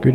Good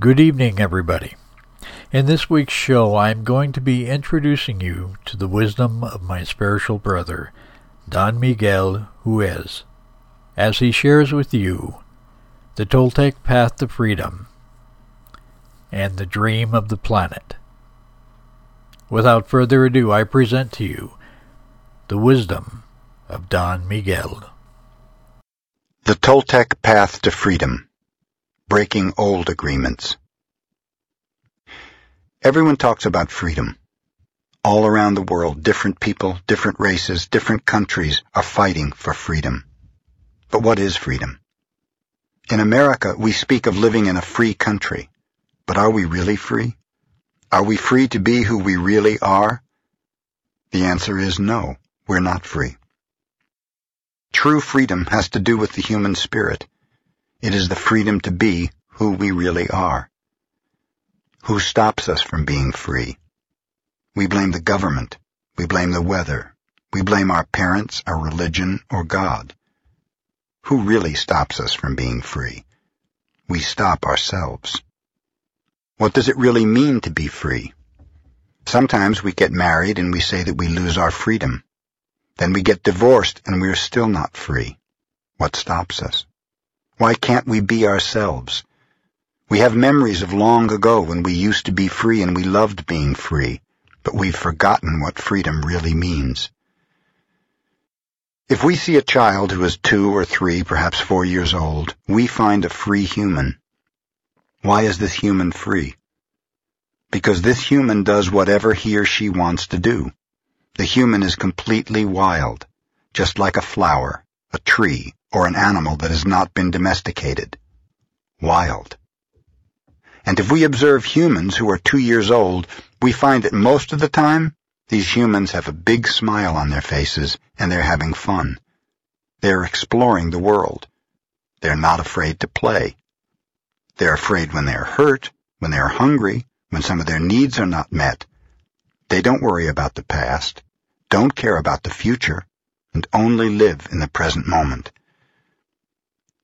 Good evening, everybody. In this week's show, I'm going to be introducing you to the wisdom of my spiritual brother, Don Miguel Ruiz, as he shares with you the Toltec path to freedom and the dream of the planet. Without further ado, I present to you the wisdom of Don Miguel. The Toltec path to freedom. Breaking old agreements. Everyone talks about freedom. All around the world, different people, different races, different countries are fighting for freedom. But what is freedom? In America, we speak of living in a free country. But are we really free? Are we free to be who we really are? The answer is no, we're not free. True freedom has to do with the human spirit. It is the freedom to be who we really are. Who stops us from being free? We blame the government. We blame the weather. We blame our parents, our religion, or God. Who really stops us from being free? We stop ourselves. What does it really mean to be free? Sometimes we get married and we say that we lose our freedom. Then we get divorced and we are still not free. What stops us? Why can't we be ourselves? We have memories of long ago when we used to be free and we loved being free, but we've forgotten what freedom really means. If we see a child who is 2 or 3, perhaps 4 years old, we find a free human. Why is this human free? Because this human does whatever he or she wants to do. The human is completely wild, just like a flower, a tree, or an animal that has not been domesticated. Wild. And if we observe humans who are 2 years old, we find that most of the time, these humans have a big smile on their faces and they're having fun. They're exploring the world. They're not afraid to play. They're afraid when they're hurt, when they're hungry, when some of their needs are not met. They don't worry about the past, don't care about the future, and only live in the present moment.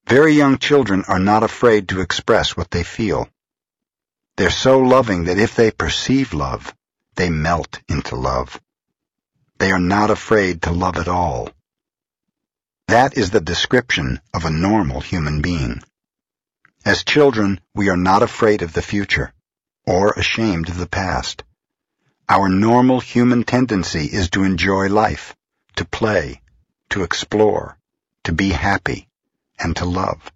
Very young children are not afraid to express what they feel. They're so loving that if they perceive love, they melt into love. They are not afraid to love at all. That is the description of a normal human being. As children, we are not afraid of the future or ashamed of the past. Our normal human tendency is to enjoy life, to play, to explore, to be happy, and to love.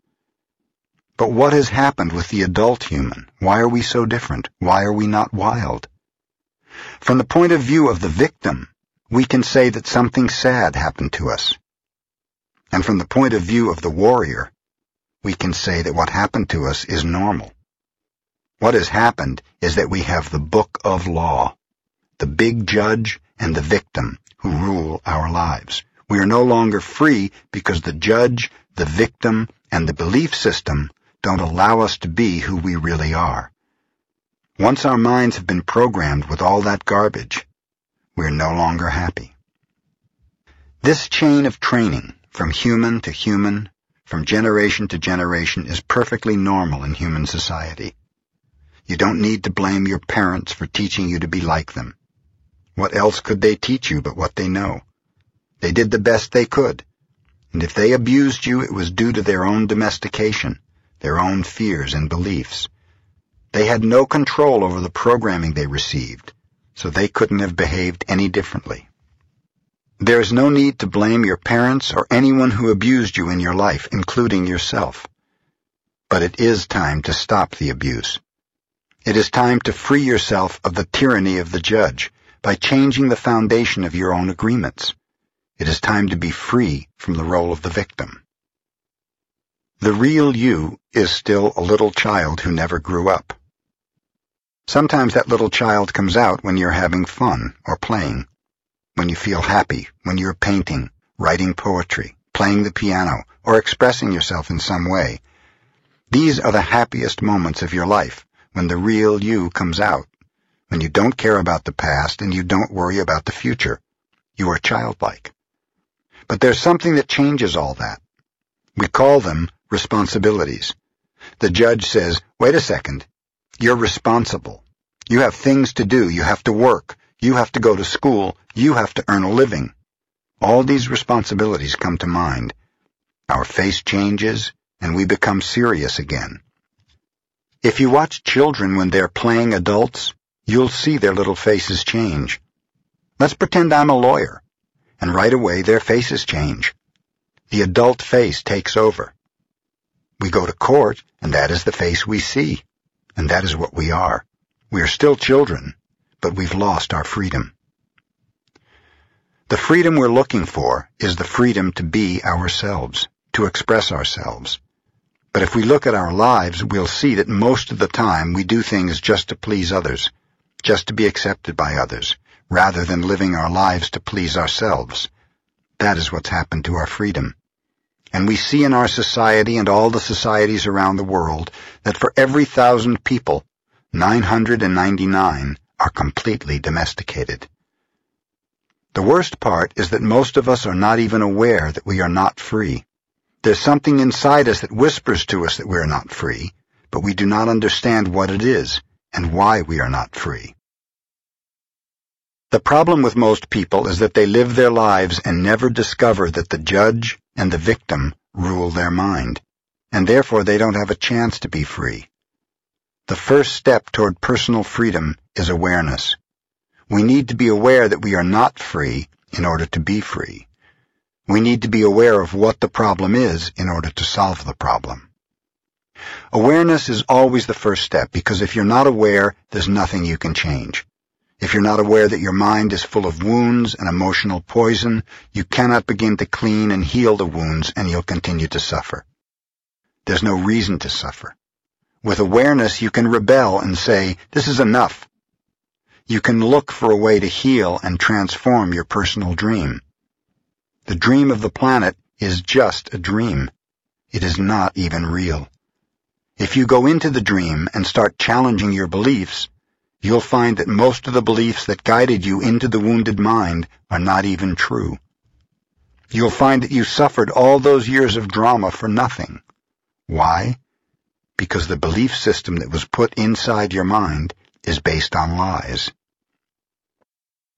But what has happened with the adult human? Why are we so different? Why are we not wild? From the point of view of the victim, we can say that something sad happened to us. And from the point of view of the warrior, we can say that what happened to us is normal. What has happened is that we have the book of law, the big judge and the victim who rule our lives. We are no longer free because the judge, the victim, and the belief system don't allow us to be who we really are. Once our minds have been programmed with all that garbage, we're no longer happy. This chain of training, from human to human, from generation to generation, is perfectly normal in human society. You don't need to blame your parents for teaching you to be like them. What else could they teach you but what they know? They did the best they could. And if they abused you, it was due to their own domestication, their own fears and beliefs. They had no control over the programming they received, so they couldn't have behaved any differently. There is no need to blame your parents or anyone who abused you in your life, including yourself. But it is time to stop the abuse. It is time to free yourself of the tyranny of the judge by changing the foundation of your own agreements. It is time to be free from the role of the victim. The real you is still a little child who never grew up. Sometimes that little child comes out when you're having fun or playing, when you feel happy, when you're painting, writing poetry, playing the piano, or expressing yourself in some way. These are the happiest moments of your life, when the real you comes out, when you don't care about the past and you don't worry about the future. You are childlike. But there's something that changes all that. We call them responsibilities. The judge says, wait a second, you're responsible. You have things to do. You have to work. You have to go to school. You have to earn a living. All these responsibilities come to mind. Our face changes, and we become serious again. If you watch children when they're playing adults, you'll see their little faces change. Let's pretend I'm a lawyer, and right away their faces change. The adult face takes over. We go to court, and that is the face we see, and that is what we are. We are still children, but we've lost our freedom. The freedom we're looking for is the freedom to be ourselves, to express ourselves. But if we look at our lives, we'll see that most of the time we do things just to please others, just to be accepted by others, rather than living our lives to please ourselves. That is what's happened to our freedom. And we see in our society and all the societies around the world that for every 1,000 people, 999 are completely domesticated. The worst part is that most of us are not even aware that we are not free. There's something inside us that whispers to us that we are not free, but we do not understand what it is and why we are not free. The problem with most people is that they live their lives and never discover that the judge and the victim rule their mind, and therefore they don't have a chance to be free. The first step toward personal freedom is awareness. We need to be aware that we are not free in order to be free. We need to be aware of what the problem is in order to solve the problem. Awareness is always the first step, because if you're not aware, there's nothing you can change. If you're not aware that your mind is full of wounds and emotional poison, you cannot begin to clean and heal the wounds, and you'll continue to suffer. There's no reason to suffer. With awareness, you can rebel and say, "This is enough." You can look for a way to heal and transform your personal dream. The dream of the planet is just a dream. It is not even real. If you go into the dream and start challenging your beliefs, you'll find that most of the beliefs that guided you into the wounded mind are not even true. You'll find that you suffered all those years of drama for nothing. Why? Because the belief system that was put inside your mind is based on lies.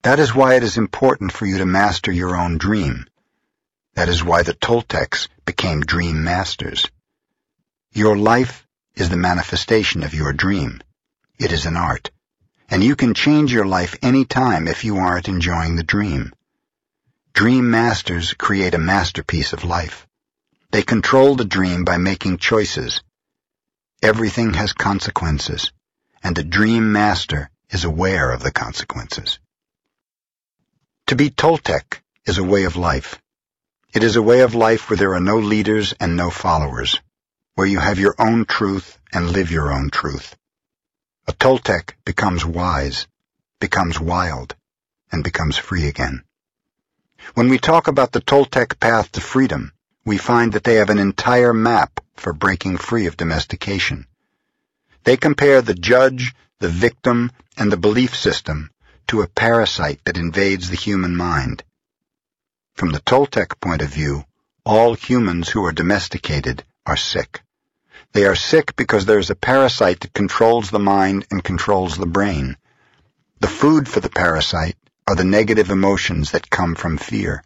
That is why it is important for you to master your own dream. That is why the Toltecs became dream masters. Your life is the manifestation of your dream. It is an art, and you can change your life any time if you aren't enjoying the dream. Dream masters create a masterpiece of life. They control the dream by making choices. Everything has consequences, and the dream master is aware of the consequences. To be Toltec is a way of life. It is a way of life where there are no leaders and no followers, where you have your own truth and live your own truth. A Toltec becomes wise, becomes wild, and becomes free again. When we talk about the Toltec path to freedom, we find that they have an entire map for breaking free of domestication. They compare the judge, the victim, and the belief system to a parasite that invades the human mind. From the Toltec point of view, all humans who are domesticated are sick. They are sick because there is a parasite that controls the mind and controls the brain. The food for the parasite are the negative emotions that come from fear.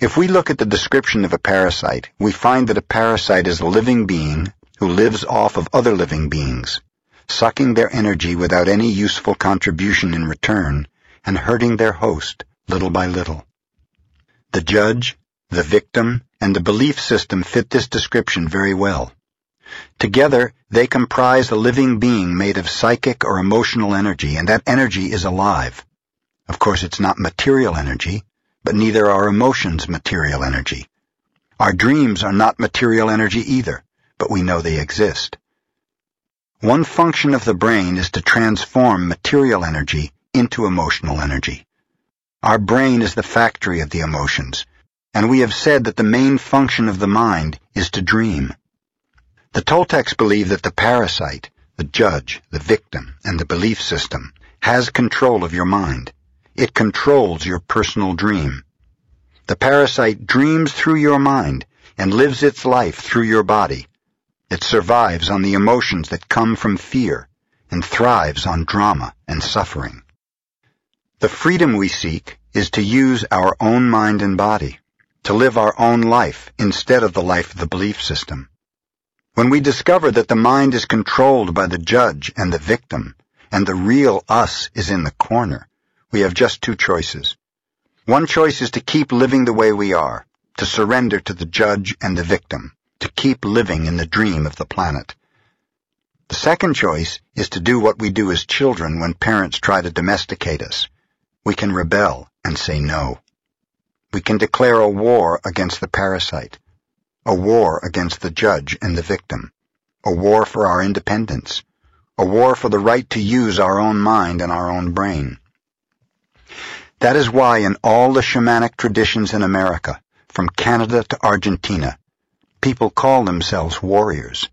If we look at the description of a parasite, we find that a parasite is a living being who lives off of other living beings, sucking their energy without any useful contribution in return, and hurting their host little by little. The judge, the victim, and the belief system fit this description very well. Together, they comprise a living being made of psychic or emotional energy, and that energy is alive. Of course, it's not material energy, but neither are emotions material energy. Our dreams are not material energy either, but we know they exist. One function of the brain is to transform material energy into emotional energy. Our brain is the factory of the emotions, and we have said that the main function of the mind is to dream. The Toltecs believe that the parasite, the judge, the victim, and the belief system has control of your mind. It controls your personal dream. The parasite dreams through your mind and lives its life through your body. It survives on the emotions that come from fear and thrives on drama and suffering. The freedom we seek is to use our own mind and body, to live our own life instead of the life of the belief system. When we discover that the mind is controlled by the judge and the victim, and the real us is in the corner, we have just two choices. One choice is to keep living the way we are, to surrender to the judge and the victim, to keep living in the dream of the planet. The second choice is to do what we do as children when parents try to domesticate us. We can rebel and say no. We can declare a war against the parasite, a war against the judge and the victim, a war for our independence, a war for the right to use our own mind and our own brain. That is why in all the shamanic traditions in America, from Canada to Argentina, people call themselves warriors,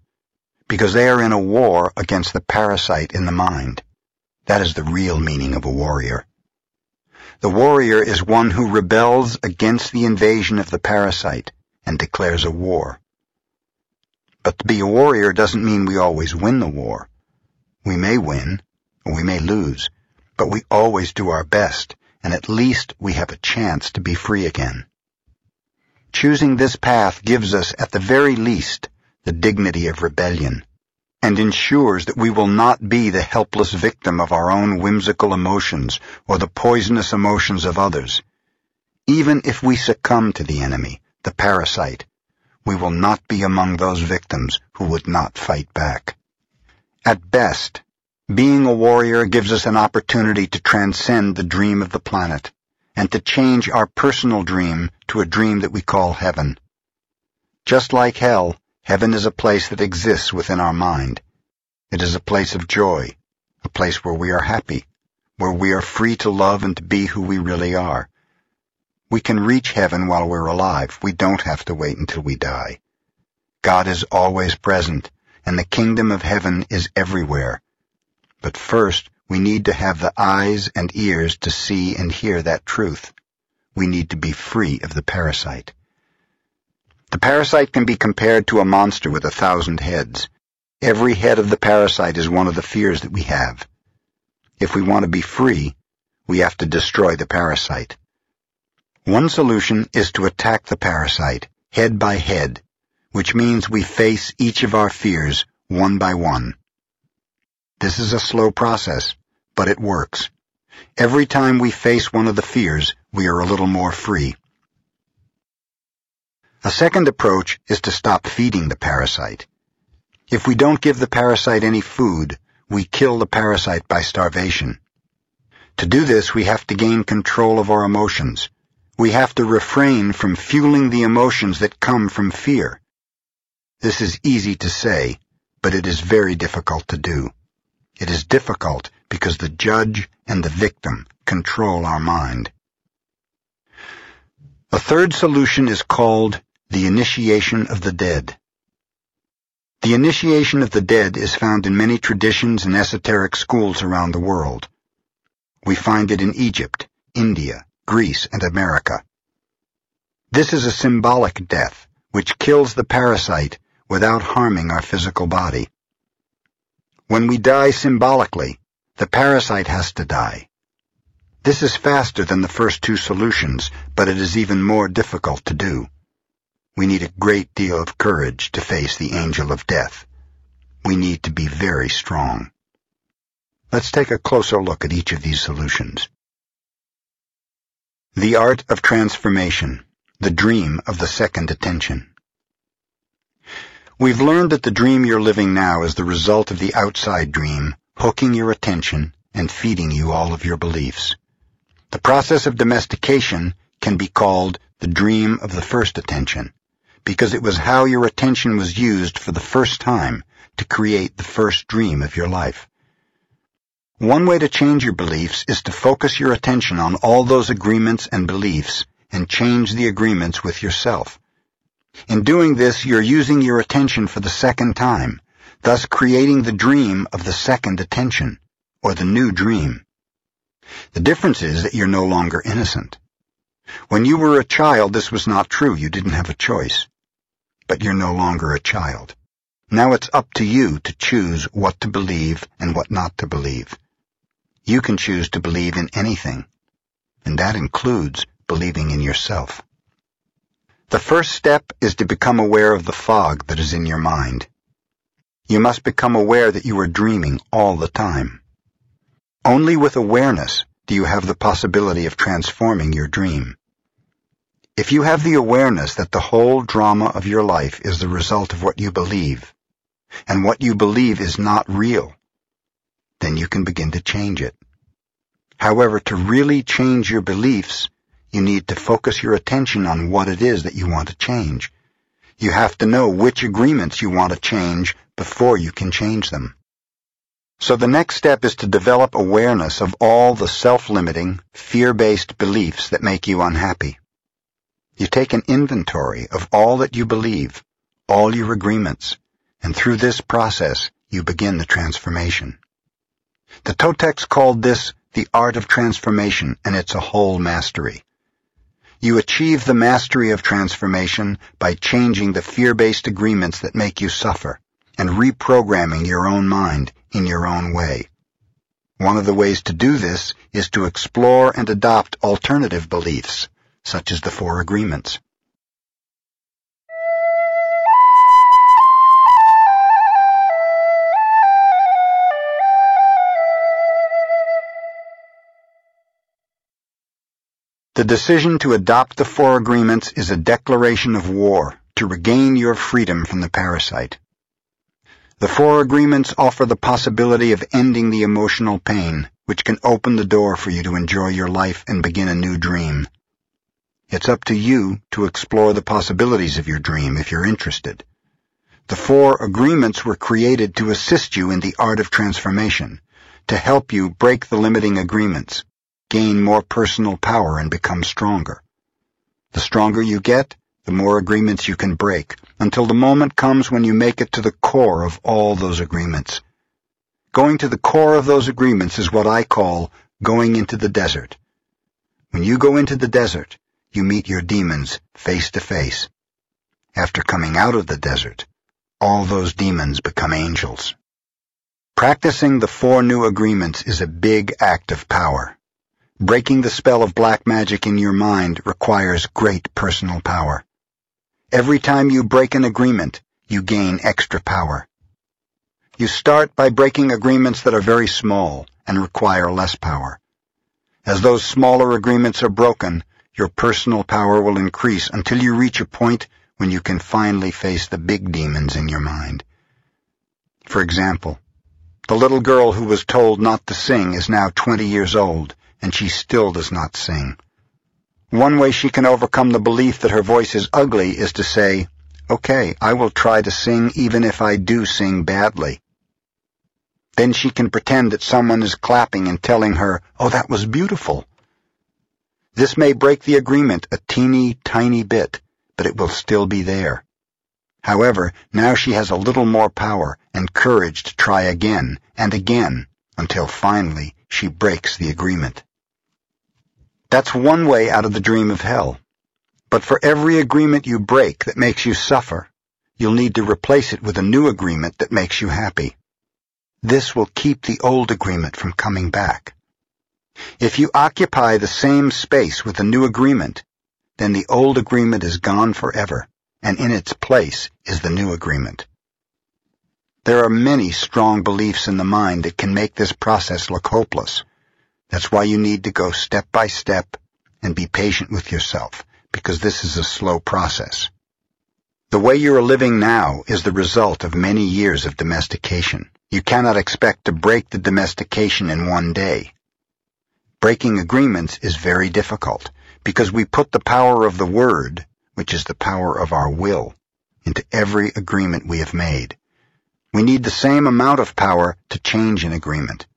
because they are in a war against the parasite in the mind. That is the real meaning of a warrior. The warrior is one who rebels against the invasion of the parasite and declares a war. But to be a warrior doesn't mean we always win the war. We may win, or we may lose, but we always do our best, and at least we have a chance to be free again. Choosing this path gives us, at the very least, the dignity of rebellion, and ensures that we will not be the helpless victim of our own whimsical emotions or the poisonous emotions of others. Even if we succumb to the enemy, the parasite, we will not be among those victims who would not fight back. At best, being a warrior gives us an opportunity to transcend the dream of the planet and to change our personal dream to a dream that we call heaven. Just like hell, heaven is a place that exists within our mind. It is a place of joy, a place where we are happy, where we are free to love and to be who we really are. We can reach heaven while we're alive. We don't have to wait until we die. God is always present, and the kingdom of heaven is everywhere. But first, we need to have the eyes and ears to see and hear that truth. We need to be free of the parasite. The parasite can be compared to a monster with 1,000 heads. Every head of the parasite is one of the fears that we have. If we want to be free, we have to destroy the parasite. One solution is to attack the parasite, head by head, which means we face each of our fears one by one. This is a slow process, but it works. Every time we face one of the fears, we are a little more free. A second approach is to stop feeding the parasite. If we don't give the parasite any food, we kill the parasite by starvation. To do this, we have to gain control of our emotions. We have to refrain from fueling the emotions that come from fear. This is easy to say, but it is very difficult to do. It is difficult because the judge and the victim control our mind. A third solution is called the initiation of the dead. The initiation of the dead is found in many traditions and esoteric schools around the world. We find it in Egypt, India, Greece, and America. This is a symbolic death which kills the parasite without harming our physical body. When we die symbolically, the parasite has to die. This is faster than the first two solutions, but it is even more difficult to do. We need a great deal of courage to face the angel of death. We need to be very strong. Let's take a closer look at each of these solutions. The art of transformation, the dream of the second attention. We've learned that the dream you're living now is the result of the outside dream, hooking your attention and feeding you all of your beliefs. The process of domestication can be called the dream of the first attention, because it was how your attention was used for the first time to create the first dream of your life. One way to change your beliefs is to focus your attention on all those agreements and beliefs and change the agreements with yourself. In doing this, you're using your attention for the second time, thus creating the dream of the second attention, or the new dream. The difference is that you're no longer innocent. When you were a child, this was not true. You didn't have a choice. But you're no longer a child. Now it's up to you to choose what to believe and what not to believe. You can choose to believe in anything, and that includes believing in yourself. The first step is to become aware of the fog that is in your mind. You must become aware that you are dreaming all the time. Only with awareness do you have the possibility of transforming your dream. If you have the awareness that the whole drama of your life is the result of what you believe, and what you believe is not real, then you can begin to change it. However, to really change your beliefs, you need to focus your attention on what it is that you want to change. You have to know which agreements you want to change before you can change them. So the next step is to develop awareness of all the self-limiting, fear-based beliefs that make you unhappy. You take an inventory of all that you believe, all your agreements, and through this process, you begin the transformation. The Toltecs called this the art of transformation, and it's a whole mastery. You achieve the mastery of transformation by changing the fear-based agreements that make you suffer and reprogramming your own mind in your own way. One of the ways to do this is to explore and adopt alternative beliefs, such as the Four Agreements. The decision to adopt the Four Agreements is a declaration of war to regain your freedom from the parasite. The Four Agreements offer the possibility of ending the emotional pain, which can open the door for you to enjoy your life and begin a new dream. It's up to you to explore the possibilities of your dream if you're interested. The Four Agreements were created to assist you in the art of transformation, to help you break the limiting agreements, gain more personal power, and become stronger. The stronger you get, the more agreements you can break, until the moment comes when you make it to the core of all those agreements. Going to the core of those agreements is what I call going into the desert. When you go into the desert, you meet your demons face to face. After coming out of the desert, all those demons become angels. Practicing the four new agreements is a big act of power. Breaking the spell of black magic in your mind requires great personal power. Every time you break an agreement, you gain extra power. You start by breaking agreements that are very small and require less power. As those smaller agreements are broken, your personal power will increase until you reach a point when you can finally face the big demons in your mind. For example, the little girl who was told not to sing is now 20 years old, and she still does not sing. One way she can overcome the belief that her voice is ugly is to say, "Okay, I will try to sing even if I do sing badly." Then she can pretend that someone is clapping and telling her, "Oh, that was beautiful." This may break the agreement a teeny, tiny bit, but it will still be there. However, now she has a little more power and courage to try again and again until finally she breaks the agreement. That's one way out of the dream of hell. But for every agreement you break that makes you suffer, you'll need to replace it with a new agreement that makes you happy. This will keep the old agreement from coming back. If you occupy the same space with a new agreement, then the old agreement is gone forever, and in its place is the new agreement. There are many strong beliefs in the mind that can make this process look hopeless. That's why you need to go step by step and be patient with yourself, because this is a slow process. The way you are living now is the result of many years of domestication. You cannot expect to break the domestication in one day. Breaking agreements is very difficult, because we put the power of the word, which is the power of our will, into every agreement we have made. We need the same amount of power to change an agreement.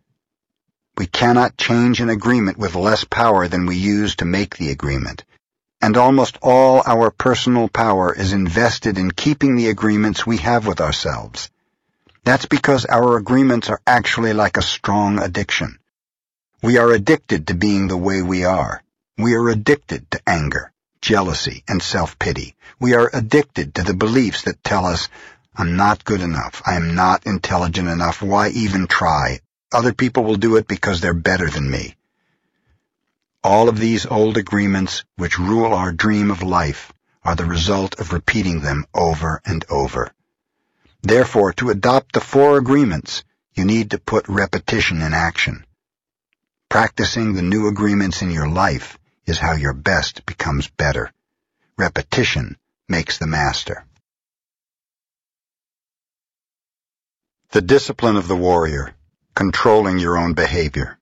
We cannot change an agreement with less power than we use to make the agreement, and almost all our personal power is invested in keeping the agreements we have with ourselves. That's because our agreements are actually like a strong addiction. We are addicted to being the way we are. We are addicted to anger, jealousy, and self-pity. We are addicted to the beliefs that tell us, I'm not good enough, I am not intelligent enough, why even try? Other people will do it because they're better than me. All of these old agreements which rule our dream of life are the result of repeating them over and over. Therefore, to adopt the four agreements, you need to put repetition in action. Practicing the new agreements in your life is how your best becomes better. Repetition makes the master. The discipline of the warrior. Controlling your own behavior.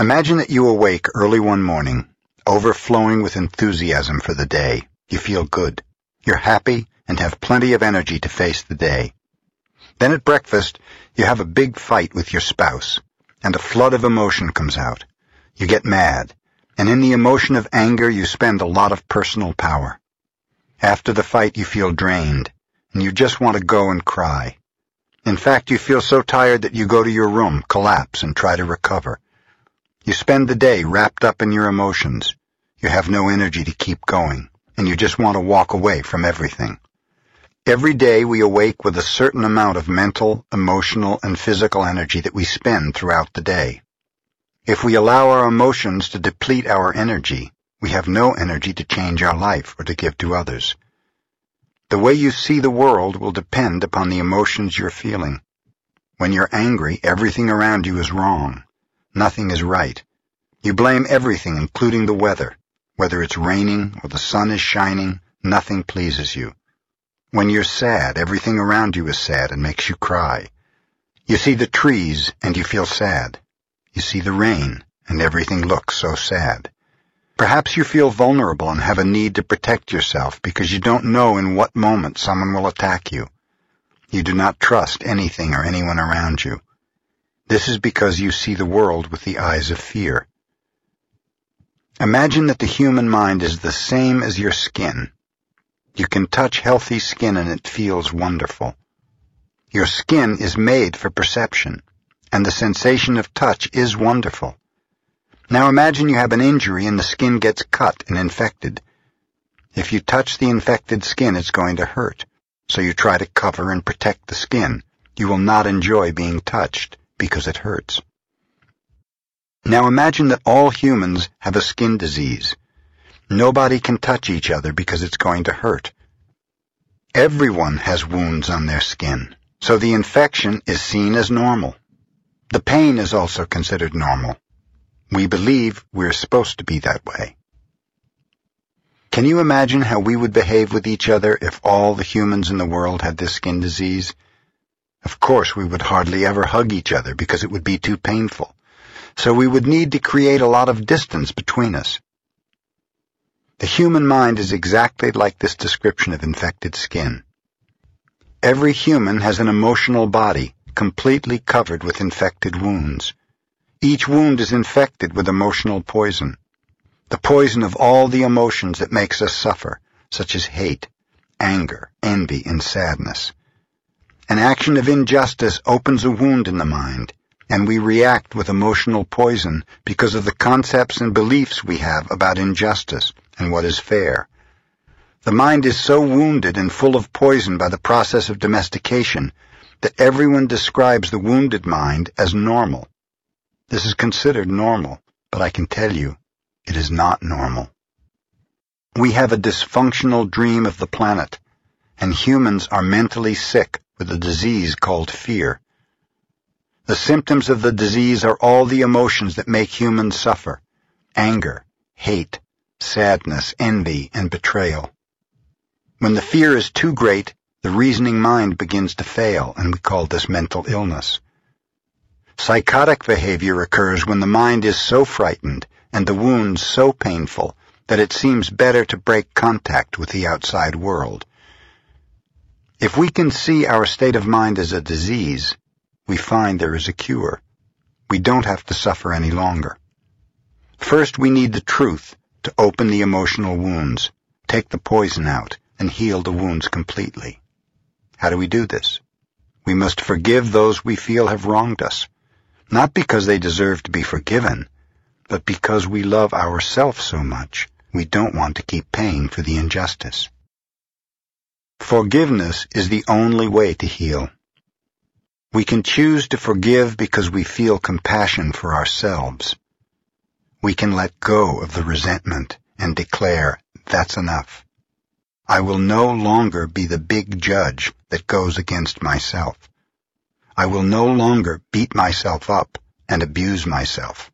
Imagine that you awake early one morning, overflowing with enthusiasm for the day. You feel good. You're happy and have plenty of energy to face the day. Then at breakfast, you have a big fight with your spouse, and a flood of emotion comes out. You get mad, and in the emotion of anger, you spend a lot of personal power. After the fight, you feel drained, and you just want to go and cry. In fact, you feel so tired that you go to your room, collapse, and try to recover. You spend the day wrapped up in your emotions. You have no energy to keep going, and you just want to walk away from everything. Every day we awake with a certain amount of mental, emotional, and physical energy that we spend throughout the day. If we allow our emotions to deplete our energy, we have no energy to change our life or to give to others. The way you see the world will depend upon the emotions you're feeling. When you're angry, everything around you is wrong. Nothing is right. You blame everything, including the weather. Whether it's raining or the sun is shining, nothing pleases you. When you're sad, everything around you is sad and makes you cry. You see the trees and you feel sad. You see the rain and everything looks so sad. Perhaps you feel vulnerable and have a need to protect yourself because you don't know in what moment someone will attack you. You do not trust anything or anyone around you. This is because you see the world with the eyes of fear. Imagine that the human mind is the same as your skin. You can touch healthy skin and it feels wonderful. Your skin is made for perception, and the sensation of touch is wonderful. Now imagine you have an injury and the skin gets cut and infected. If you touch the infected skin, it's going to hurt. So you try to cover and protect the skin. You will not enjoy being touched because it hurts. Now imagine that all humans have a skin disease. Nobody can touch each other because it's going to hurt. Everyone has wounds on their skin, so the infection is seen as normal. The pain is also considered normal. We believe we're supposed to be that way. Can you imagine how we would behave with each other if all the humans in the world had this skin disease? Of course, we would hardly ever hug each other because it would be too painful. So we would need to create a lot of distance between us. The human mind is exactly like this description of infected skin. Every human has an emotional body completely covered with infected wounds. Each wound is infected with emotional poison, the poison of all the emotions that makes us suffer, such as hate, anger, envy, and sadness. An action of injustice opens a wound in the mind, and we react with emotional poison because of the concepts and beliefs we have about injustice and what is fair. The mind is so wounded and full of poison by the process of domestication that everyone describes the wounded mind as normal. This is considered normal, but I can tell you, it is not normal. We have a dysfunctional dream of the planet, and humans are mentally sick with a disease called fear. The symptoms of the disease are all the emotions that make humans suffer: anger, hate, sadness, envy, and betrayal. When the fear is too great, the reasoning mind begins to fail, and we call this mental illness. Psychotic behavior occurs when the mind is so frightened and the wounds so painful that it seems better to break contact with the outside world. If we can see our state of mind as a disease, we find there is a cure. We don't have to suffer any longer. First, we need the truth to open the emotional wounds, take the poison out, and heal the wounds completely. How do we do this? We must forgive those we feel have wronged us, not because they deserve to be forgiven, but because we love ourselves so much, we don't want to keep paying for the injustice. Forgiveness is the only way to heal. We can choose to forgive because we feel compassion for ourselves. We can let go of the resentment and declare, that's enough. I will no longer be the big judge that goes against myself. I will no longer beat myself up and abuse myself.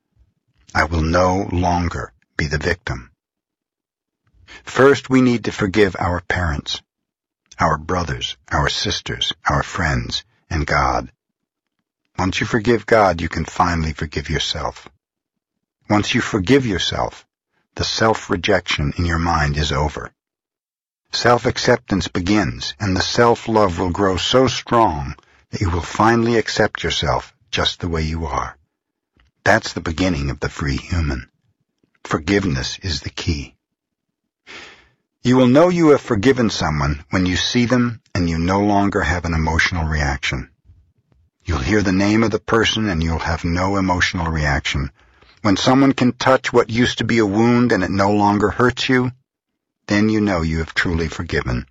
I will no longer be the victim. First, we need to forgive our parents, our brothers, our sisters, our friends, and God. Once you forgive God, you can finally forgive yourself. Once you forgive yourself, the self-rejection in your mind is over. Self-acceptance begins, and the self-love will grow so strong that you will finally accept yourself just the way you are. That's the beginning of the free human. Forgiveness is the key. You will know you have forgiven someone when you see them and you no longer have an emotional reaction. You'll hear the name of the person and you'll have no emotional reaction. When someone can touch what used to be a wound and it no longer hurts you, then you know you have truly forgiven.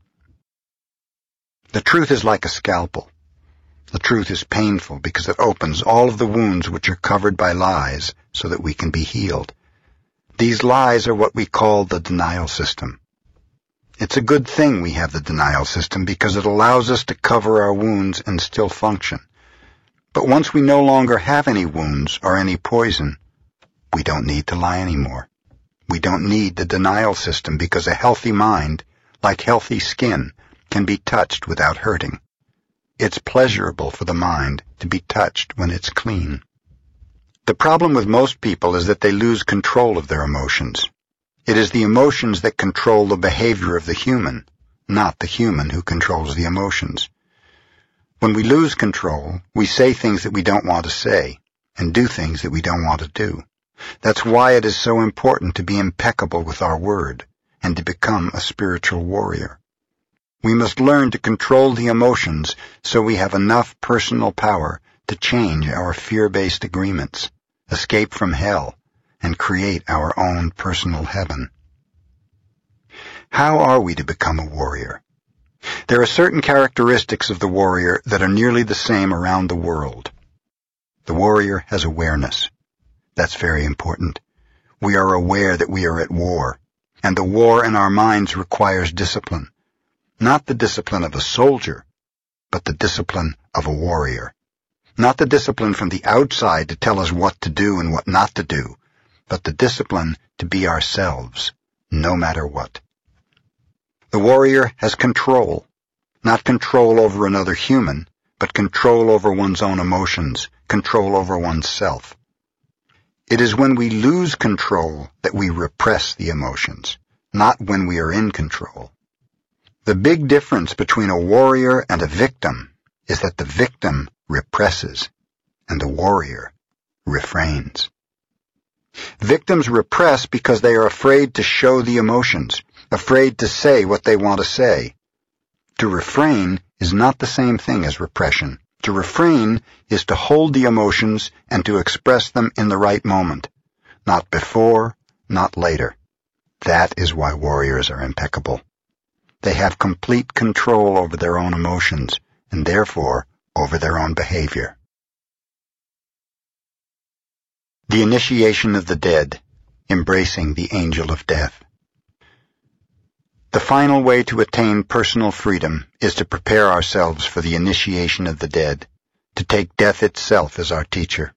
The truth is like a scalpel. The truth is painful because it opens all of the wounds which are covered by lies so that we can be healed. These lies are what we call the denial system. It's a good thing we have the denial system because it allows us to cover our wounds and still function. But once we no longer have any wounds or any poison, we don't need to lie anymore. We don't need the denial system because a healthy mind, like healthy skin, can be touched without hurting. It's pleasurable for the mind to be touched when it's clean. The problem with most people is that they lose control of their emotions. It is the emotions that control the behavior of the human, not the human who controls the emotions. When we lose control, we say things that we don't want to say and do things that we don't want to do. That's why it is so important to be impeccable with our word and to become a spiritual warrior. We must learn to control the emotions so we have enough personal power to change our fear-based agreements, escape from hell, and create our own personal heaven. How are we to become a warrior? There are certain characteristics of the warrior that are nearly the same around the world. The warrior has awareness. That's very important. We are aware that we are at war, and the war in our minds requires discipline. Not the discipline of a soldier, but the discipline of a warrior. Not the discipline from the outside to tell us what to do and what not to do, but the discipline to be ourselves, no matter what. The warrior has control, not control over another human, but control over one's own emotions, control over oneself. It is when we lose control that we repress the emotions, not when we are in control. The big difference between a warrior and a victim is that the victim represses and the warrior refrains. Victims repress because they are afraid to show the emotions, afraid to say what they want to say. To refrain is not the same thing as repression. To refrain is to hold the emotions and to express them in the right moment, not before, not later. That is why warriors are impeccable. They have complete control over their own emotions, and therefore over their own behavior. The initiation of the dead, embracing the angel of death. The final way to attain personal freedom is to prepare ourselves for the initiation of the dead, to take death itself as our teacher.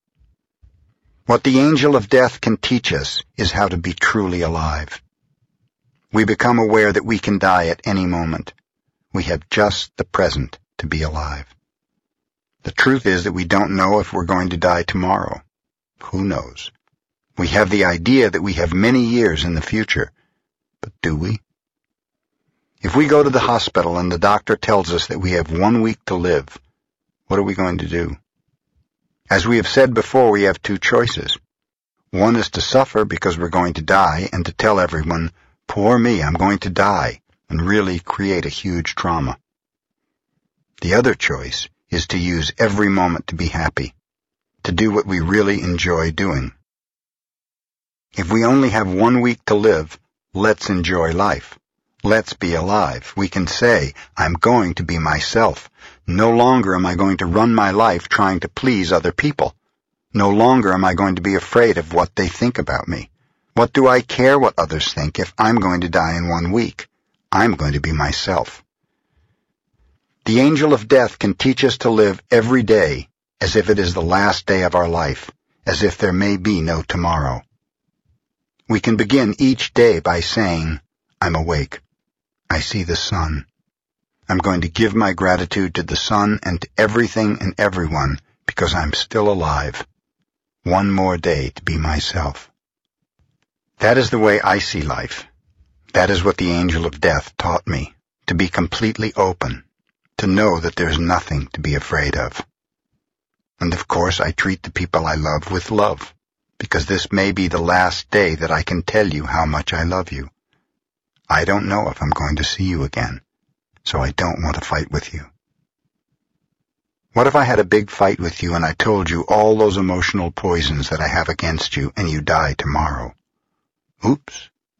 What the angel of death can teach us is how to be truly alive. We become aware that we can die at any moment. We have just the present to be alive. The truth is that we don't know if we're going to die tomorrow. Who knows? We have the idea that we have many years in the future, But do we? If we go to the hospital and the doctor tells us that we have 1 week to live, what are we going to do? As we have said before, we have two choices. One is to suffer because we're going to die and to tell everyone, "Poor me, I'm going to die," and really create a huge trauma. The other choice is to use every moment to be happy, to do what we really enjoy doing. If we only have 1 week to live, let's enjoy life. Let's be alive. We can say, "I'm going to be myself. No longer am I going to run my life trying to please other people. No longer am I going to be afraid of what they think about me. What do I care what others think if I'm going to die in 1 week? I'm going to be myself." The angel of death can teach us to live every day as if it is the last day of our life, as if there may be no tomorrow. We can begin each day by saying, "I'm awake. I see the sun. I'm going to give my gratitude to the sun and to everything and everyone because I'm still alive. One more day to be myself." That is the way I see life. That is what the angel of death taught me, to be completely open, to know that there's nothing to be afraid of. And of course I treat the people I love with love, because this may be the last day that I can tell you how much I love you. I don't know if I'm going to see you again, so I don't want to fight with you. What if I had a big fight with you and I told you all those emotional poisons that I have against you and you die tomorrow? Oops.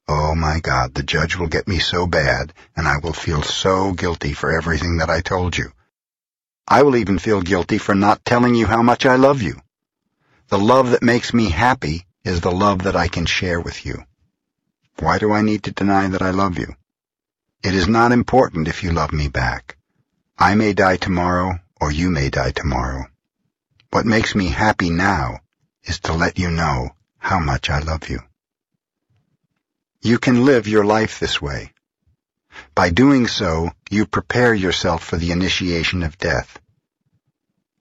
Oh my God, the judge will get me so bad, and I will feel so guilty for everything that I told you. I will even feel guilty for not telling you how much I love you. The love that makes me happy is the love that I can share with you. Why do I need to deny that I love you? It is not important if you love me back. I may die tomorrow, or you may die tomorrow. What makes me happy now is to let you know how much I love you. You can live your life this way. By doing so, you prepare yourself for the initiation of death.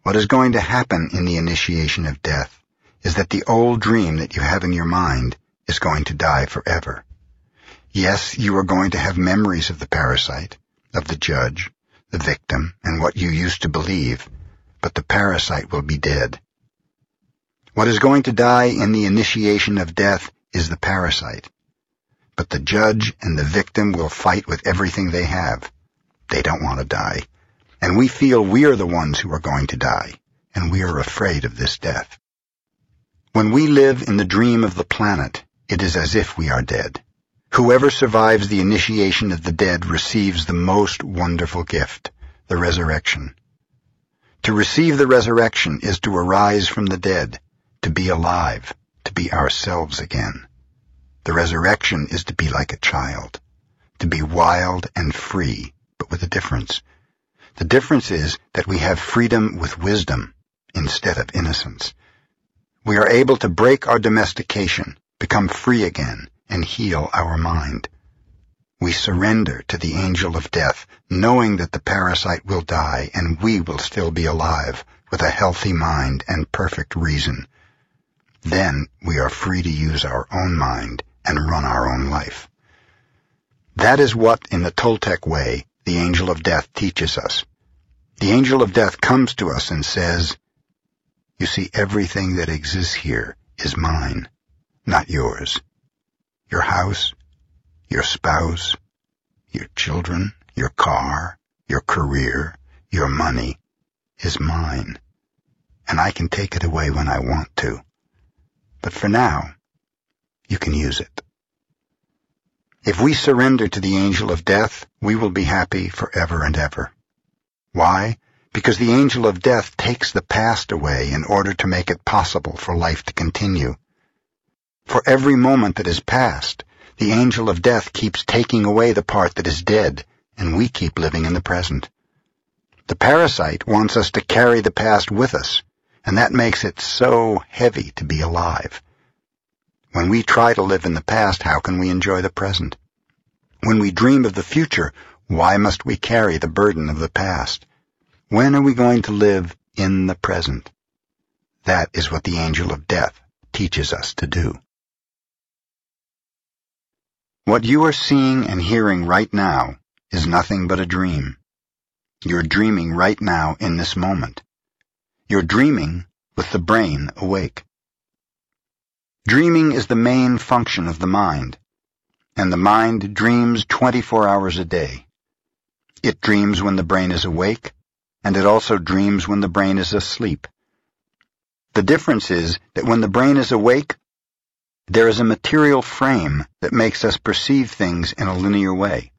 What is going to happen in the initiation of death is that the old dream that you have in your mind is going to die forever. Yes, you are going to have memories of the parasite, of the judge, the victim, and what you used to believe, but the parasite will be dead. What is going to die in the initiation of death is the parasite. But the judge and the victim will fight with everything they have. They don't want to die. And we feel we are the ones who are going to die, and we are afraid of this death. When we live in the dream of the planet, it is as if we are dead. Whoever survives the initiation of the dead receives the most wonderful gift, the resurrection. To receive the resurrection is to arise from the dead, to be alive, to be ourselves again. The resurrection is to be like a child, to be wild and free, but with a difference. The difference is that we have freedom with wisdom instead of innocence. We are able to break our domestication, become free again, and heal our mind. We surrender to the angel of death, knowing that the parasite will die and we will still be alive with a healthy mind and perfect reason. Then we are free to use our own mind and run our own life. That is what, in the Toltec way, the angel of death teaches us. The angel of death comes to us and says, "You see, everything that exists here is mine, not yours. Your house, your spouse, your children, your car, your career, your money is mine, and I can take it away when I want to. But for now, you can use it." If we surrender to the angel of death, we will be happy forever and ever. Why? Because the angel of death takes the past away in order to make it possible for life to continue. For every moment that is past, the angel of death keeps taking away the part that is dead, and we keep living in the present. The parasite wants us to carry the past with us, and that makes it so heavy to be alive. When we try to live in the past, how can we enjoy the present? When we dream of the future, why must we carry the burden of the past? When are we going to live in the present? That is what the angel of death teaches us to do. What you are seeing and hearing right now is nothing but a dream. You're dreaming right now in this moment. You're dreaming with the brain awake. Dreaming is the main function of the mind, and the mind dreams 24 hours a day. It dreams when the brain is awake, and it also dreams when the brain is asleep. The difference is that when the brain is awake, there is a material frame that makes us perceive things in a linear way.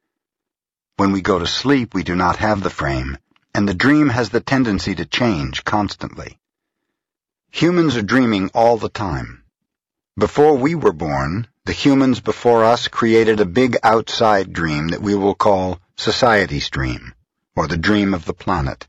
When we go to sleep, we do not have the frame, and the dream has the tendency to change constantly. Humans are dreaming all the time. Before we were born, the humans before us created a big outside dream that we will call society's dream, or the dream of the planet.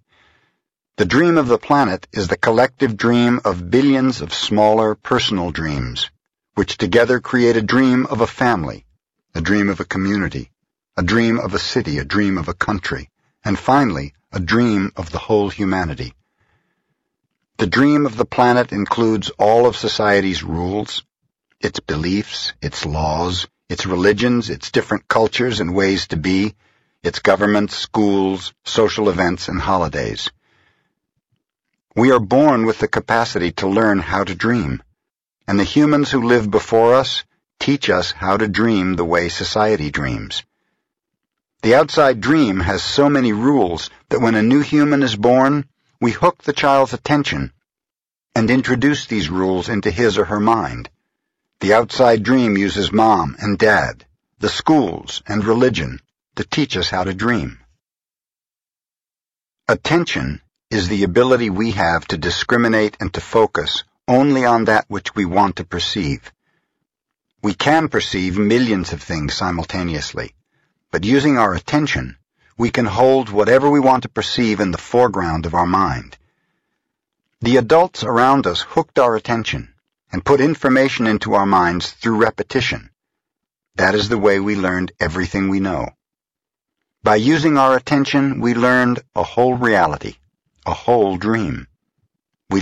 The dream of the planet is the collective dream of billions of smaller personal dreams, which together create a dream of a family, a dream of a community, a dream of a city, a dream of a country, and finally, a dream of the whole humanity. The dream of the planet includes all of society's rules, its beliefs, its laws, its religions, its different cultures and ways to be, its governments, schools, social events, and holidays. We are born with the capacity to learn how to dream, and the humans who live before us teach us how to dream the way society dreams. The outside dream has so many rules that when a new human is born, we hook the child's attention and introduce these rules into his or her mind. The outside dream uses mom and dad, the schools and religion to teach us how to dream. Attention is the ability we have to discriminate and to focus only on that which we want to perceive. We can perceive millions of things simultaneously, but using our attention, we can hold whatever we want to perceive in the foreground of our mind. The adults around us hooked our attention and put information into our minds through repetition. That is the way we learned everything we know. By using our attention, we learned a whole reality, a whole dream. We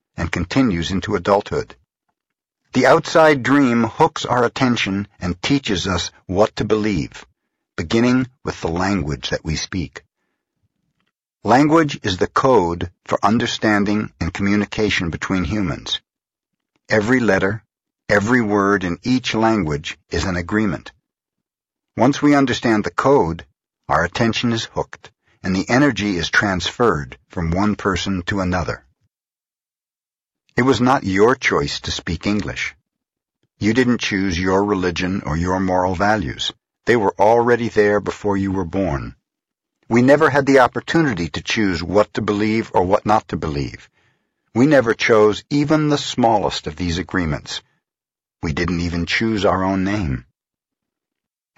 and continues into adulthood. The outside dream hooks our attention and teaches us what to believe, beginning with the language that we speak. Language is the code for understanding and communication between humans. Every letter, every word in each language is an agreement. Once we understand the code, our attention is hooked, and the energy is transferred from one person to another. It was not your choice to speak English. You didn't choose your religion or your moral values. They were already there before you were born. We never had the opportunity to choose what to believe or what not to believe. We never chose even the smallest of these agreements. We didn't even choose our own name.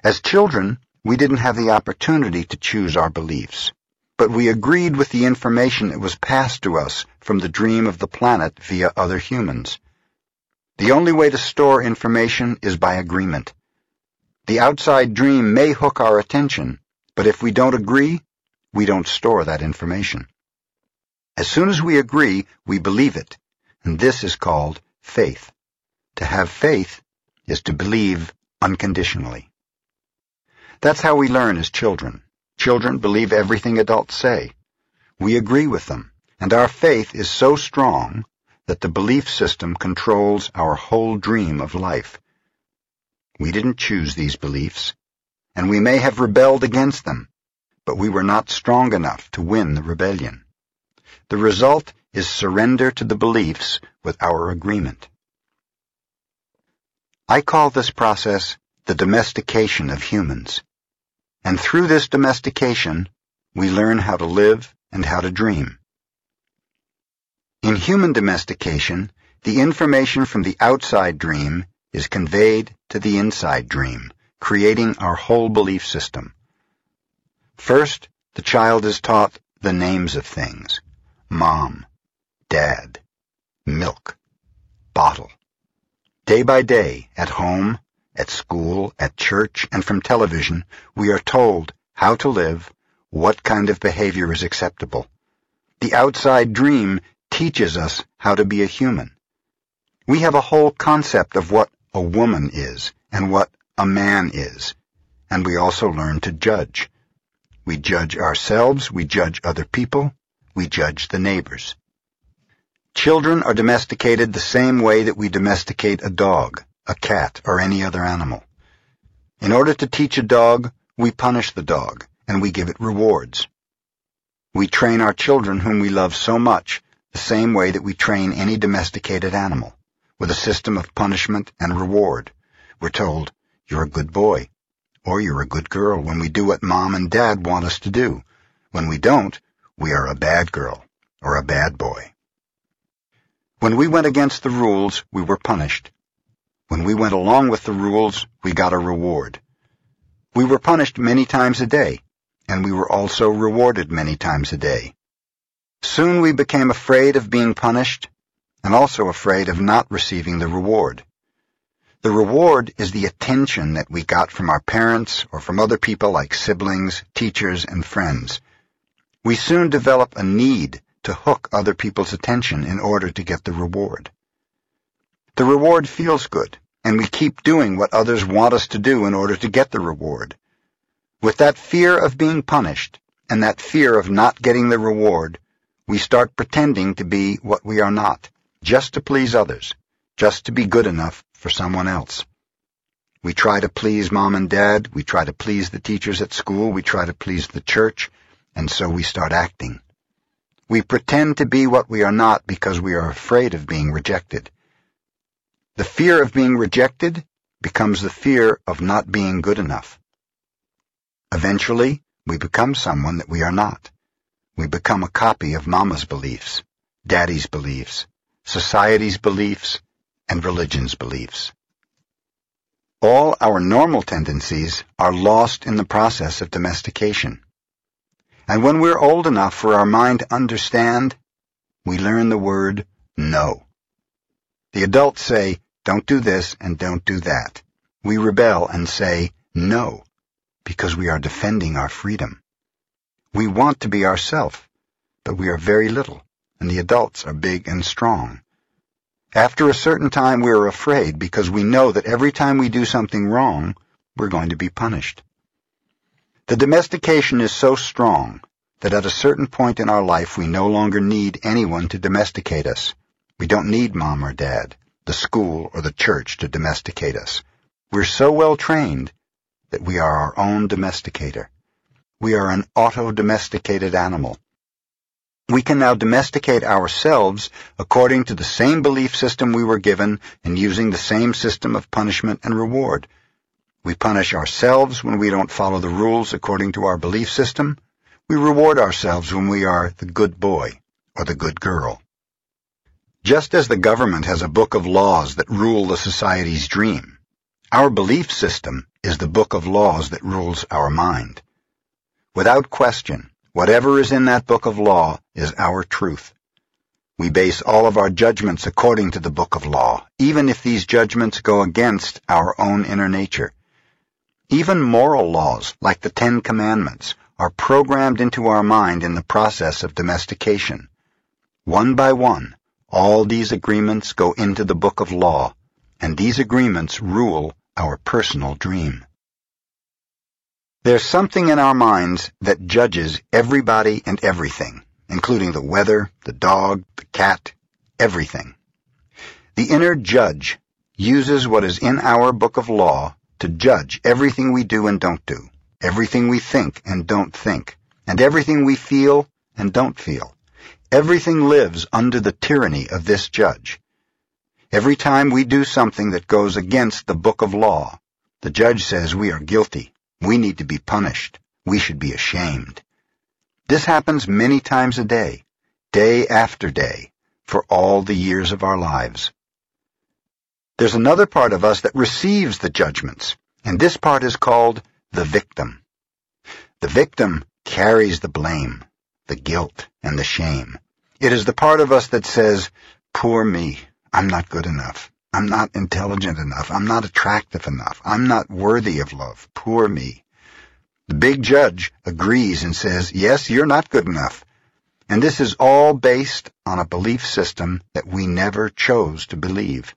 As children, we didn't have the opportunity to choose our beliefs, but we agreed with the information that was passed to us from the dream of the planet via other humans. The only way to store information is by agreement. The outside dream may hook our attention, but if we don't agree, we don't store that information. As soon as we agree, we believe it, and this is called faith. To have faith is to believe unconditionally. That's how we learn as children. Children believe everything adults say. We agree with them, and our faith is so strong that the belief system controls our whole dream of life. We didn't choose these beliefs, and we may have rebelled against them, but we were not strong enough to win the rebellion. The result is surrender to the beliefs with our agreement. I call this process the domestication of humans. And through this domestication, we learn how to live and how to dream. In human domestication, the information from the outside dream is conveyed to the inside dream, creating our whole belief system. First, the child is taught the names of things: mom, dad, milk, bottle. Day by day, at home, at school, at church, and from television, we are told how to live, what kind of behavior is acceptable. The outside dream teaches us how to be a human. We have a whole concept of what a woman is and what a man is, and we also learn to judge. We judge ourselves, we judge other people, we judge the neighbors. Children are domesticated the same way that we domesticate a dog, a cat, or any other animal. In order to teach a dog, we punish the dog, and we give it rewards. We train our children whom we love so much the same way that we train any domesticated animal, with a system of punishment and reward. We're told, "You're a good boy," or "You're a good girl," when we do what mom and dad want us to do. When we don't, we are a bad girl or a bad boy. When we went against the rules, we were punished. When we went along with the rules, we got a reward. We were punished many times a day, and we were also rewarded many times a day. Soon we became afraid of being punished, and also afraid of not receiving the reward. The reward is the attention that we got from our parents or from other people like siblings, teachers, and friends. We soon develop a need to hook other people's attention in order to get the reward. The reward feels good, and we keep doing what others want us to do in order to get the reward. With that fear of being punished, and that fear of not getting the reward, we start pretending to be what we are not, just to please others, just to be good enough for someone else. We try to please mom and dad, we try to please the teachers at school, we try to please the church, and so we start acting. We pretend to be what we are not because we are afraid of being rejected. The fear of being rejected becomes the fear of not being good enough. Eventually, we become someone that we are not. We become a copy of mama's beliefs, daddy's beliefs, society's beliefs, and religion's beliefs. All our normal tendencies are lost in the process of domestication. And when we're old enough for our mind to understand, we learn the word no. The adults say, "Don't do this and don't do that." We rebel and say no, because we are defending our freedom. We want to be ourselves, but we are very little, and the adults are big and strong. After a certain time, we are afraid because we know that every time we do something wrong, we're going to be punished. The domestication is so strong that at a certain point in our life, we no longer need anyone to domesticate us. We don't need mom or dad, the school or the church to domesticate us. We're so well trained that we are our own domesticator. We are an auto-domesticated animal. We can now domesticate ourselves according to the same belief system we were given and using the same system of punishment and reward. We punish ourselves when we don't follow the rules according to our belief system. We reward ourselves when we are the good boy or the good girl. Just as the government has a book of laws that rule the society's dream, our belief system is the book of laws that rules our mind. Without question, whatever is in that book of law is our truth. We base all of our judgments according to the book of law, even if these judgments go against our own inner nature. Even moral laws, like the 10 Commandments, are programmed into our mind in the process of domestication. One by one, all these agreements go into the book of law, and these agreements rule our personal dream. There's something in our minds that judges everybody and everything, including the weather, the dog, the cat, everything. The inner judge uses what is in our book of law to judge everything we do and don't do, everything we think and don't think, and everything we feel and don't feel. Everything lives under the tyranny of this judge. Every time we do something that goes against the book of law, the judge says we are guilty, we need to be punished, we should be ashamed. This happens many times a day, day after day, for all the years of our lives. There's another part of us that receives the judgments, and this part is called the victim. The victim carries the blame, the guilt, and the shame. It is the part of us that says, "Poor me. I'm not good enough. I'm not intelligent enough. I'm not attractive enough. I'm not worthy of love. Poor me." The big judge agrees and says, "Yes, you're not good enough." And this is all based on a belief system that we never chose to believe.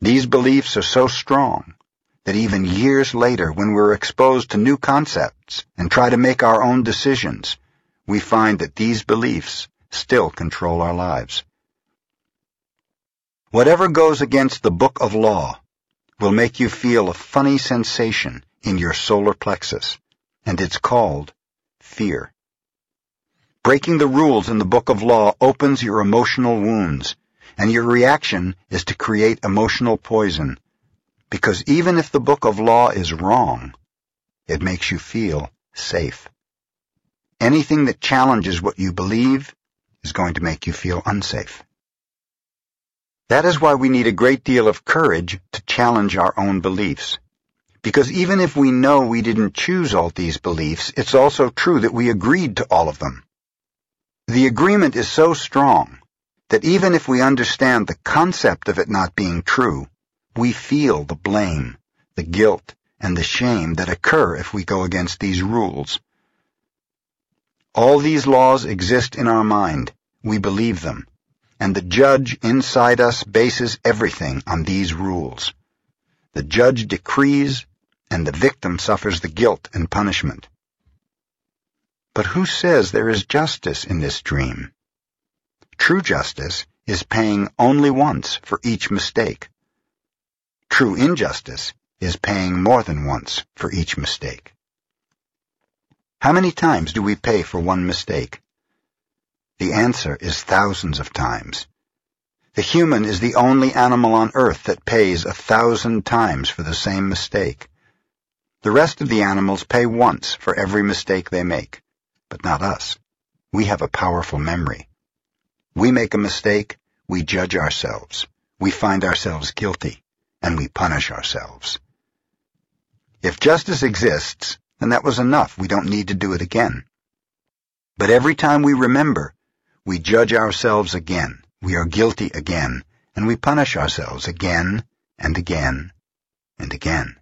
These beliefs are so strong that even years later, when we're exposed to new concepts and try to make our own decisions, we find that these beliefs still control our lives. Whatever goes against the book of law will make you feel a funny sensation in your solar plexus, and it's called fear. Breaking the rules in the book of law opens your emotional wounds, and your reaction is to create emotional poison, because even if the book of law is wrong, it makes you feel safe. Anything that challenges what you believe is going to make you feel unsafe. That is why we need a great deal of courage to challenge our own beliefs. Because even if we know we didn't choose all these beliefs, it's also true that we agreed to all of them. The agreement is so strong that even if we understand the concept of it not being true, we feel the blame, the guilt, and the shame that occur if we go against these rules. All these laws exist in our mind. We believe them. And the judge inside us bases everything on these rules. The judge decrees, and the victim suffers the guilt and punishment. But who says there is justice in this dream? True justice is paying only once for each mistake. True injustice is paying more than once for each mistake. How many times do we pay for one mistake? The answer is thousands of times. The human is the only animal on earth that pays 1,000 times for the same mistake. The rest of the animals pay once for every mistake they make, but not us. We have a powerful memory. We make a mistake, we judge ourselves, we find ourselves guilty, and we punish ourselves. If justice exists, then that was enough. We don't need to do it again. But every time we remember, we judge ourselves again, we are guilty again, and we punish ourselves again and again and again.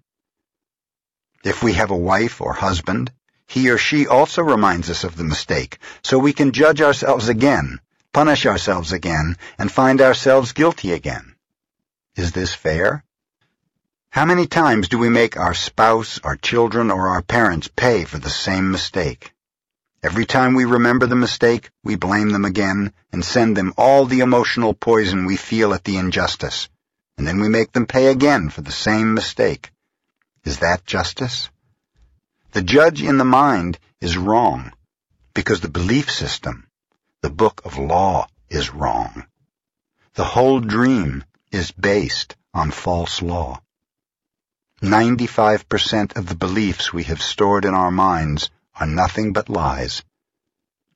If we have a wife or husband, he or she also reminds us of the mistake, so we can judge ourselves again, punish ourselves again, and find ourselves guilty again. Is this fair? How many times do we make our spouse, our children, or our parents pay for the same mistake? Every time we remember the mistake, we blame them again and send them all the emotional poison we feel at the injustice, and then we make them pay again for the same mistake. Is that justice? The judge in the mind is wrong because the belief system, the book of law, is wrong. The whole dream is based on false law. 95% of the beliefs we have stored in our minds are nothing but lies,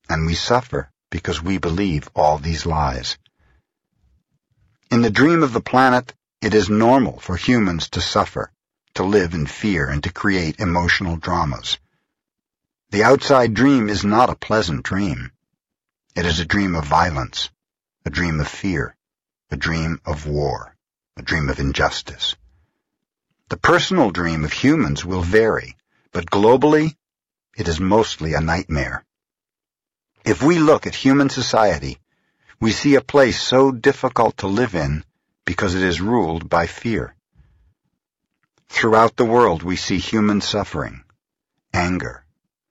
and we suffer because we believe all these lies. In the dream of the planet, it is normal for humans to suffer, to live in fear, and to create emotional dramas. The outside dream is not a pleasant dream. It is a dream of violence, a dream of fear, a dream of war, a dream of injustice. The personal dream of humans will vary, but globally, it is mostly a nightmare. If we look at human society, we see a place so difficult to live in because it is ruled by fear. Throughout the world, we see human suffering, anger,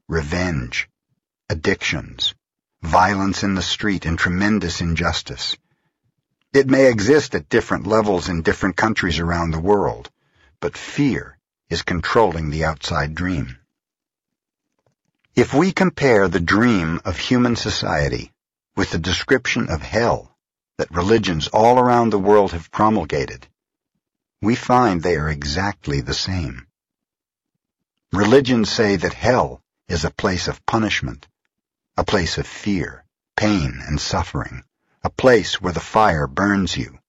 revenge, addictions, violence in the street, and tremendous injustice. It may exist at different levels in different countries around the world, but fear is controlling the outside dream. If we compare the dream of human society with the description of hell that religions all around the world have promulgated, we find they are exactly the same. Religions say that hell is a place of punishment, a place of fear, pain, and suffering, a place where the fire burns you.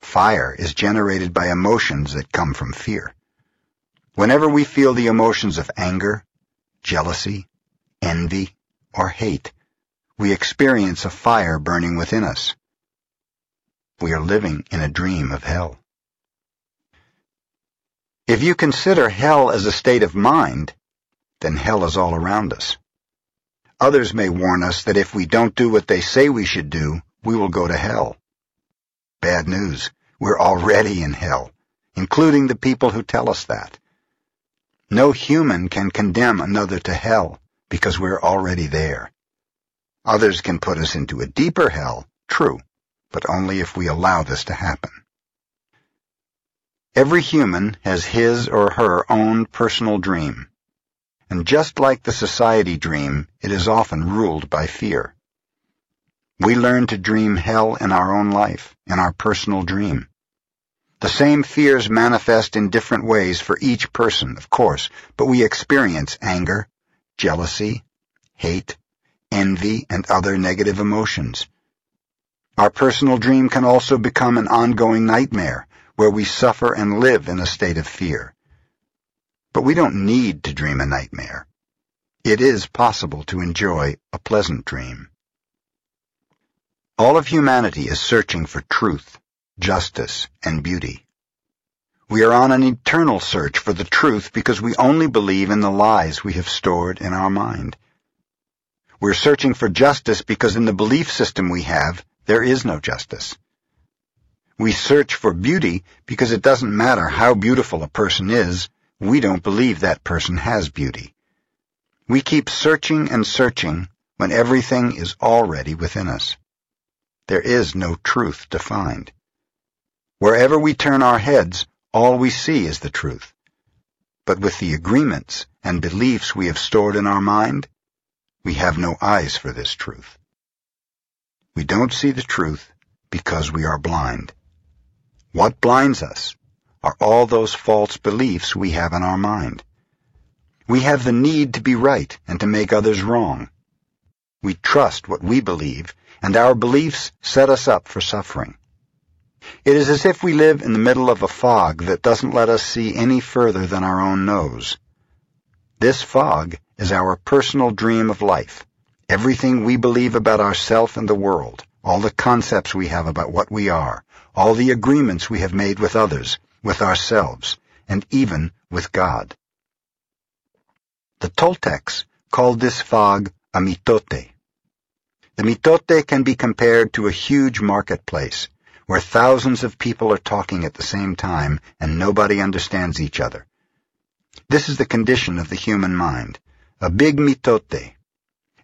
Fire is generated by emotions that come from fear. Whenever we feel the emotions of anger, jealousy, envy, or hate, we experience a fire burning within us. We are living in a dream of hell. If you consider hell as a state of mind, then hell is all around us. Others may warn us that if we don't do what they say we should do, we will go to hell. Bad news, we're already in hell, including the people who tell us that. No human can condemn another to hell because we're already there. Others can put us into a deeper hell, true, but only if we allow this to happen. Every human has his or her own personal dream, and just like the society dream, it is often ruled by fear. We learn to dream hell in our own life, in our personal dream. The same fears manifest in different ways for each person, of course, but we experience anger, jealousy, hate, envy, and other negative emotions. Our personal dream can also become an ongoing nightmare, where we suffer and live in a state of fear. But we don't need to dream a nightmare. It is possible to enjoy a pleasant dream. All of humanity is searching for truth, justice, and beauty. We are on an eternal search for the truth because we only believe in the lies we have stored in our mind. We're searching for justice because in the belief system we have, there is no justice. We search for beauty because it doesn't matter how beautiful a person is, we don't believe that person has beauty. We keep searching and searching when everything is already within us. There is no truth to find. Wherever we turn our heads, all we see is the truth. But with the agreements and beliefs we have stored in our mind, we have no eyes for this truth. We don't see the truth because we are blind. What blinds us are all those false beliefs we have in our mind. We have the need to be right and to make others wrong. We trust what we believe, and our beliefs set us up for suffering. It is as if we live in the middle of a fog that doesn't let us see any further than our own nose. This fog is our personal dream of life, everything we believe about ourselves and the world, all the concepts we have about what we are, all the agreements we have made with others, with ourselves, and even with God. The Toltecs called this fog a mitote. The mitote can be compared to a huge marketplace where thousands of people are talking at the same time and nobody understands each other. This is the condition of the human mind, a big mitote.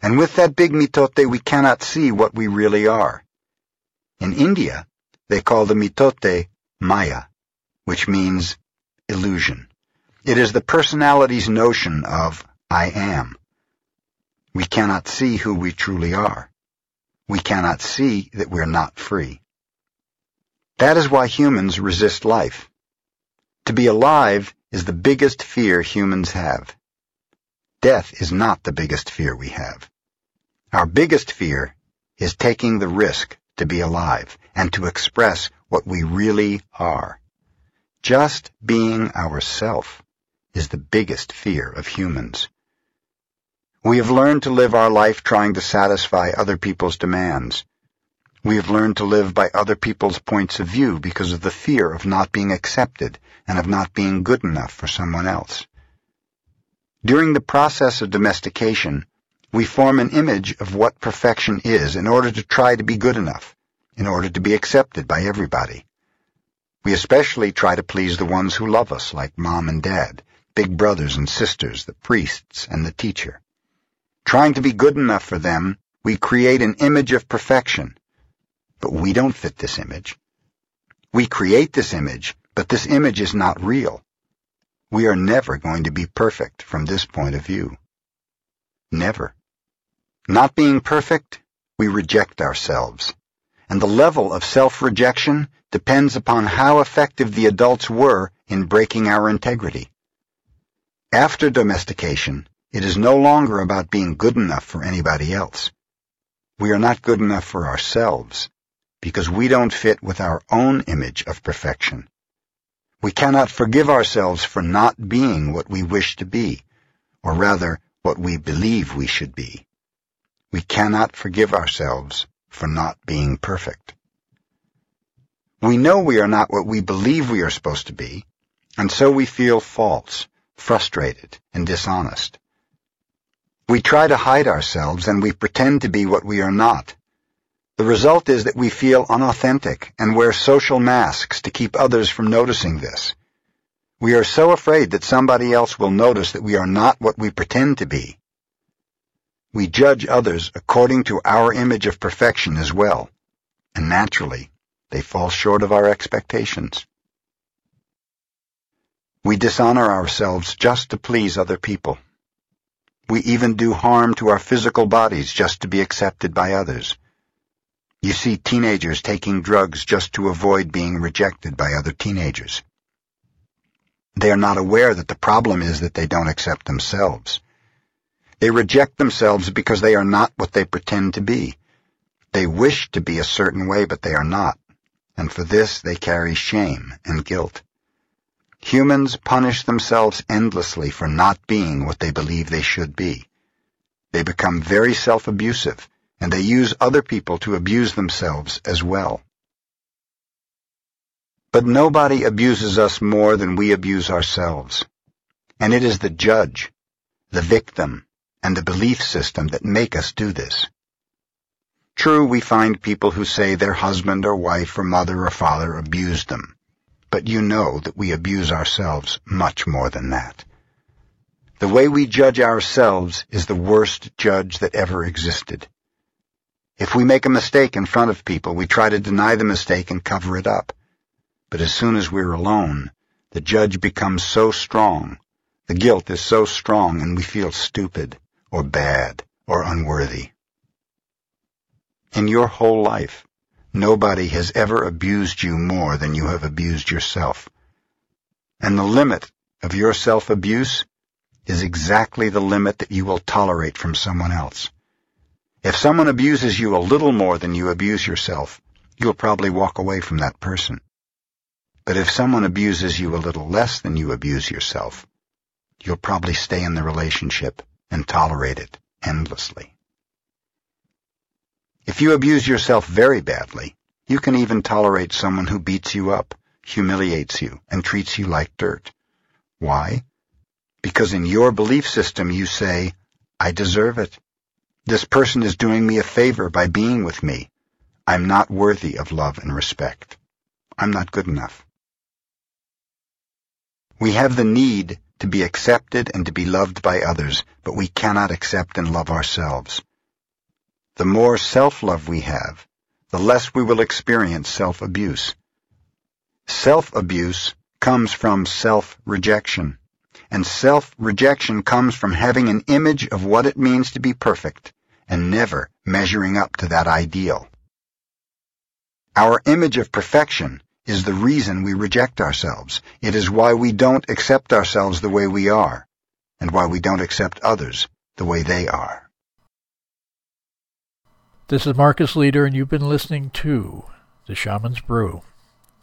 And with that big mitote, we cannot see what we really are. In India, they call the mitote Maya, which means illusion. It is the personality's notion of I am. We cannot see who we truly are. We cannot see that we're not free. That is why humans resist life. To be alive is the biggest fear humans have. Death is not the biggest fear we have. Our biggest fear is taking the risk to be alive and to express what we really are. Just being ourself is the biggest fear of humans. We have learned to live our life trying to satisfy other people's demands. We have learned to live by other people's points of view because of the fear of not being accepted and of not being good enough for someone else. During the process of domestication, we form an image of what perfection is in order to try to be good enough, in order to be accepted by everybody. We especially try to please the ones who love us, like mom and dad, big brothers and sisters, the priests, and the teacher. Trying to be good enough for them, we create an image of perfection. But we don't fit this image. We create this image, but this image is not real. We are never going to be perfect from this point of view. Never. Not being perfect, we reject ourselves. And the level of self-rejection depends upon how effective the adults were in breaking our integrity. After domestication, it is no longer about being good enough for anybody else. We are not good enough for ourselves because we don't fit with our own image of perfection. We cannot forgive ourselves for not being what we wish to be, or rather, what we believe we should be. We cannot forgive ourselves for not being perfect. We know we are not what we believe we are supposed to be, and so we feel false, frustrated, and dishonest. We try to hide ourselves and we pretend to be what we are not. The result is that we feel unauthentic and wear social masks to keep others from noticing this. We are so afraid that somebody else will notice that we are not what we pretend to be. We judge others according to our image of perfection as well, and naturally, they fall short of our expectations. We dishonor ourselves just to please other people. We even do harm to our physical bodies just to be accepted by others. You see teenagers taking drugs just to avoid being rejected by other teenagers. They are not aware that the problem is that they don't accept themselves. They reject themselves because they are not what they pretend to be. They wish to be a certain way, but they are not, and for this they carry shame and guilt. Humans punish themselves endlessly for not being what they believe they should be. They become very self-abusive, and they use other people to abuse themselves as well. But nobody abuses us more than we abuse ourselves. And it is the judge, the victim, and the belief system that make us do this. True, we find people who say their husband or wife or mother or father abused them. But you know that we abuse ourselves much more than that. The way we judge ourselves is the worst judge that ever existed. If we make a mistake in front of people, we try to deny the mistake and cover it up. But as soon as we're alone, the judge becomes so strong, the guilt is so strong, and we feel stupid, or bad, or unworthy. In your whole life, nobody has ever abused you more than you have abused yourself. And the limit of your self-abuse is exactly the limit that you will tolerate from someone else. If someone abuses you a little more than you abuse yourself, you'll probably walk away from that person. But if someone abuses you a little less than you abuse yourself, you'll probably stay in the relationship and tolerate it endlessly. If you abuse yourself very badly, you can even tolerate someone who beats you up, humiliates you, and treats you like dirt. Why? Because in your belief system you say, I deserve it. This person is doing me a favor by being with me. I'm not worthy of love and respect. I'm not good enough. We have the need to be accepted and to be loved by others, but we cannot accept and love ourselves. The more self-love we have, the less we will experience self-abuse. Self-abuse comes from self-rejection, and self-rejection comes from having an image of what it means to be perfect, and never measuring up to that ideal. Our image of perfection is the reason we reject ourselves. It is why we don't accept ourselves the way we are, and why we don't accept others the way they are. This is Marcus Leader, and you've been listening to The Shaman's Brew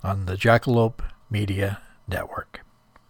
on the Jackalope Media Network.